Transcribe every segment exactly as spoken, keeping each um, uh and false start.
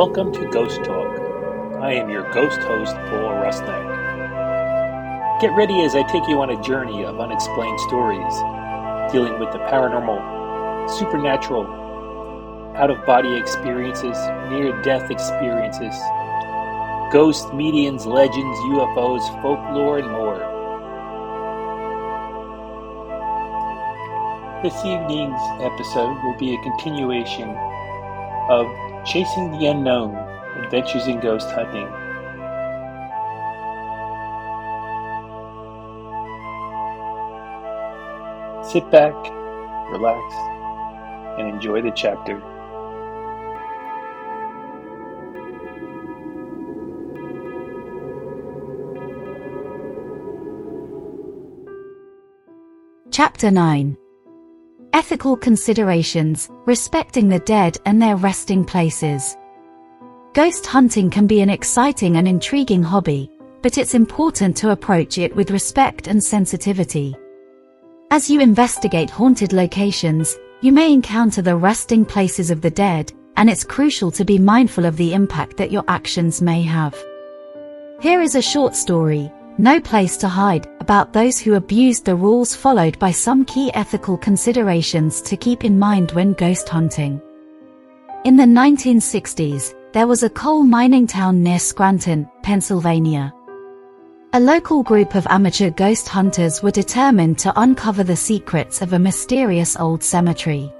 Welcome to Ghost Talk. I am your ghost host, Paul Rusnack. Get ready as I take you on a journey of unexplained stories, dealing with the paranormal, supernatural, out-of-body experiences, near-death experiences, ghosts, mediums, legends, U F Os, folklore, and more. This evening's episode will be a continuation of Chasing the Unknown, Adventures in Ghost Hunting. Sit back, relax, and enjoy the chapter. Chapter nine. Ethical considerations, respecting the dead and their resting places. Ghost hunting can be an exciting and intriguing hobby, but it's important to approach it with respect and sensitivity. As you investigate haunted locations, you may encounter the resting places of the dead, and it's crucial to be mindful of the impact that your actions may have. Here is a short story, No Place to Hide, about those who abused the rules, followed by some key ethical considerations to keep in mind when ghost hunting. In the nineteen sixties, there was a coal mining town near Scranton, Pennsylvania. A local group of amateur ghost hunters were determined to uncover the secrets of a mysterious old cemetery.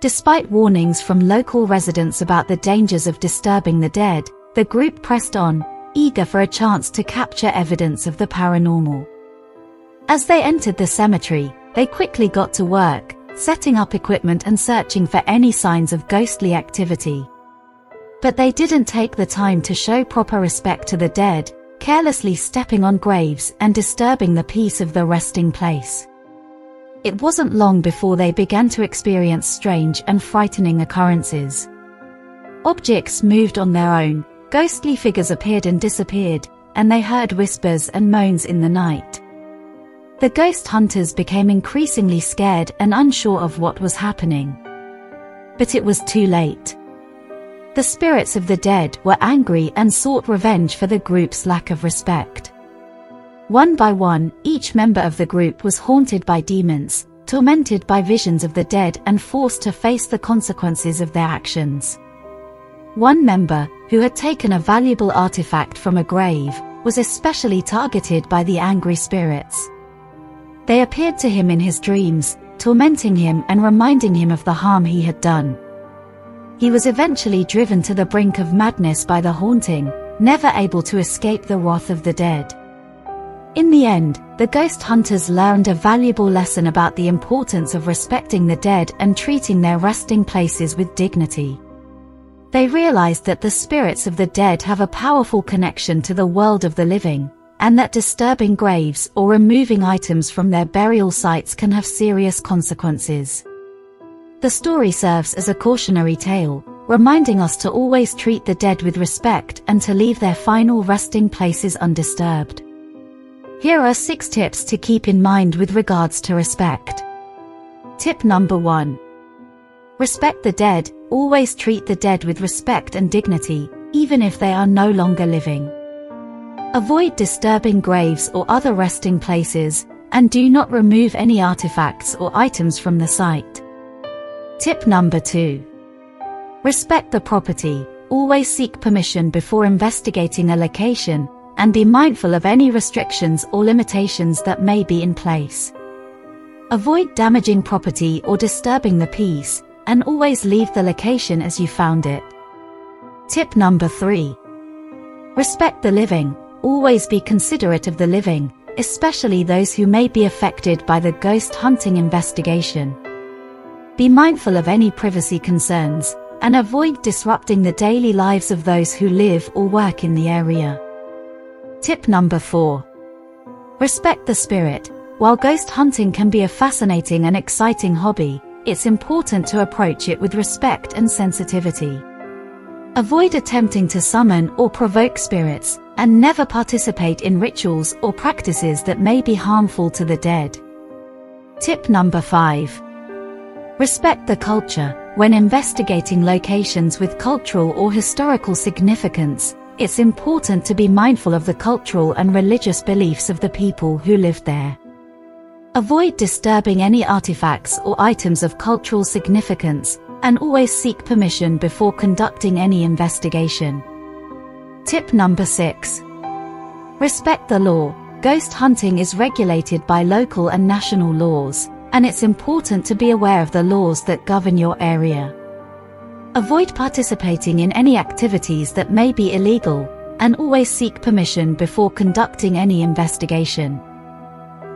Despite warnings from local residents about the dangers of disturbing the dead, the group pressed on, eager for a chance to capture evidence of the paranormal. As they entered the cemetery, they quickly got to work, setting up equipment and searching for any signs of ghostly activity. But they didn't take the time to show proper respect to the dead, carelessly stepping on graves and disturbing the peace of the resting place. It wasn't long before they began to experience strange and frightening occurrences. Objects moved on their own, ghostly figures appeared and disappeared, and they heard whispers and moans in the night. The ghost hunters became increasingly scared and unsure of what was happening. But it was too late. The spirits of the dead were angry and sought revenge for the group's lack of respect. One by one, each member of the group was haunted by demons, tormented by visions of the dead, and forced to face the consequences of their actions. One member, who had taken a valuable artifact from a grave, was especially targeted by the angry spirits. They appeared to him in his dreams, tormenting him and reminding him of the harm he had done. He was eventually driven to the brink of madness by the haunting, never able to escape the wrath of the dead. In the end, the ghost hunters learned a valuable lesson about the importance of respecting the dead and treating their resting places with dignity. They realized that the spirits of the dead have a powerful connection to the world of the living, and that disturbing graves or removing items from their burial sites can have serious consequences. The story serves as a cautionary tale, reminding us to always treat the dead with respect and to leave their final resting places undisturbed. Here are six tips to keep in mind with regards to respect. Tip number one. Respect the dead. Always treat the dead with respect and dignity, even if they are no longer living. Avoid disturbing graves or other resting places, and do not remove any artifacts or items from the site. Tip number two. Respect the property. Always seek permission before investigating a location, and be mindful of any restrictions or limitations that may be in place. Avoid damaging property or disturbing the peace, and always leave the location as you found it. Tip number three. Respect the living. Always be considerate of the living, especially those who may be affected by the ghost hunting investigation. Be mindful of any privacy concerns, and avoid disrupting the daily lives of those who live or work in the area. Tip number four. Respect the spirit. While ghost hunting can be a fascinating and exciting hobby, it's important to approach it with respect and sensitivity. Avoid attempting to summon or provoke spirits, and never participate in rituals or practices that may be harmful to the dead. Tip number five. Respect the culture. when investigating locations with cultural or historical significance, it's important to be mindful of the cultural and religious beliefs of the people who lived there. Avoid disturbing any artifacts or items of cultural significance, and always seek permission before conducting any investigation. Tip number six. Respect the law. Ghost hunting is regulated by local and national laws, and it's important to be aware of the laws that govern your area. Avoid participating in any activities that may be illegal, and always seek permission before conducting any investigation.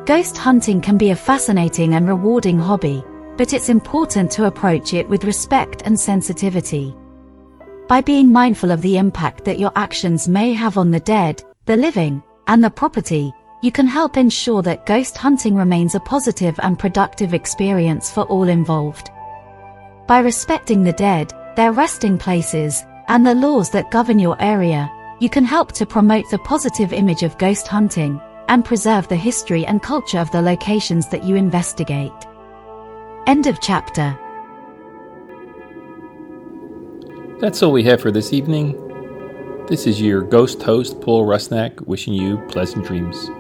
Ghost hunting can be a fascinating and rewarding hobby, but it's important to approach it with respect and sensitivity. By being mindful of the impact that your actions may have on the dead, the living, and the property, you can help ensure that ghost hunting remains a positive and productive experience for all involved. By respecting the dead, their resting places, and the laws that govern your area, you can help to promote the positive image of ghost hunting, and preserve the history and culture of the locations that you investigate. End of chapter. That's all we have for this evening. This is your ghost host, Paul Rusnack, wishing you pleasant dreams.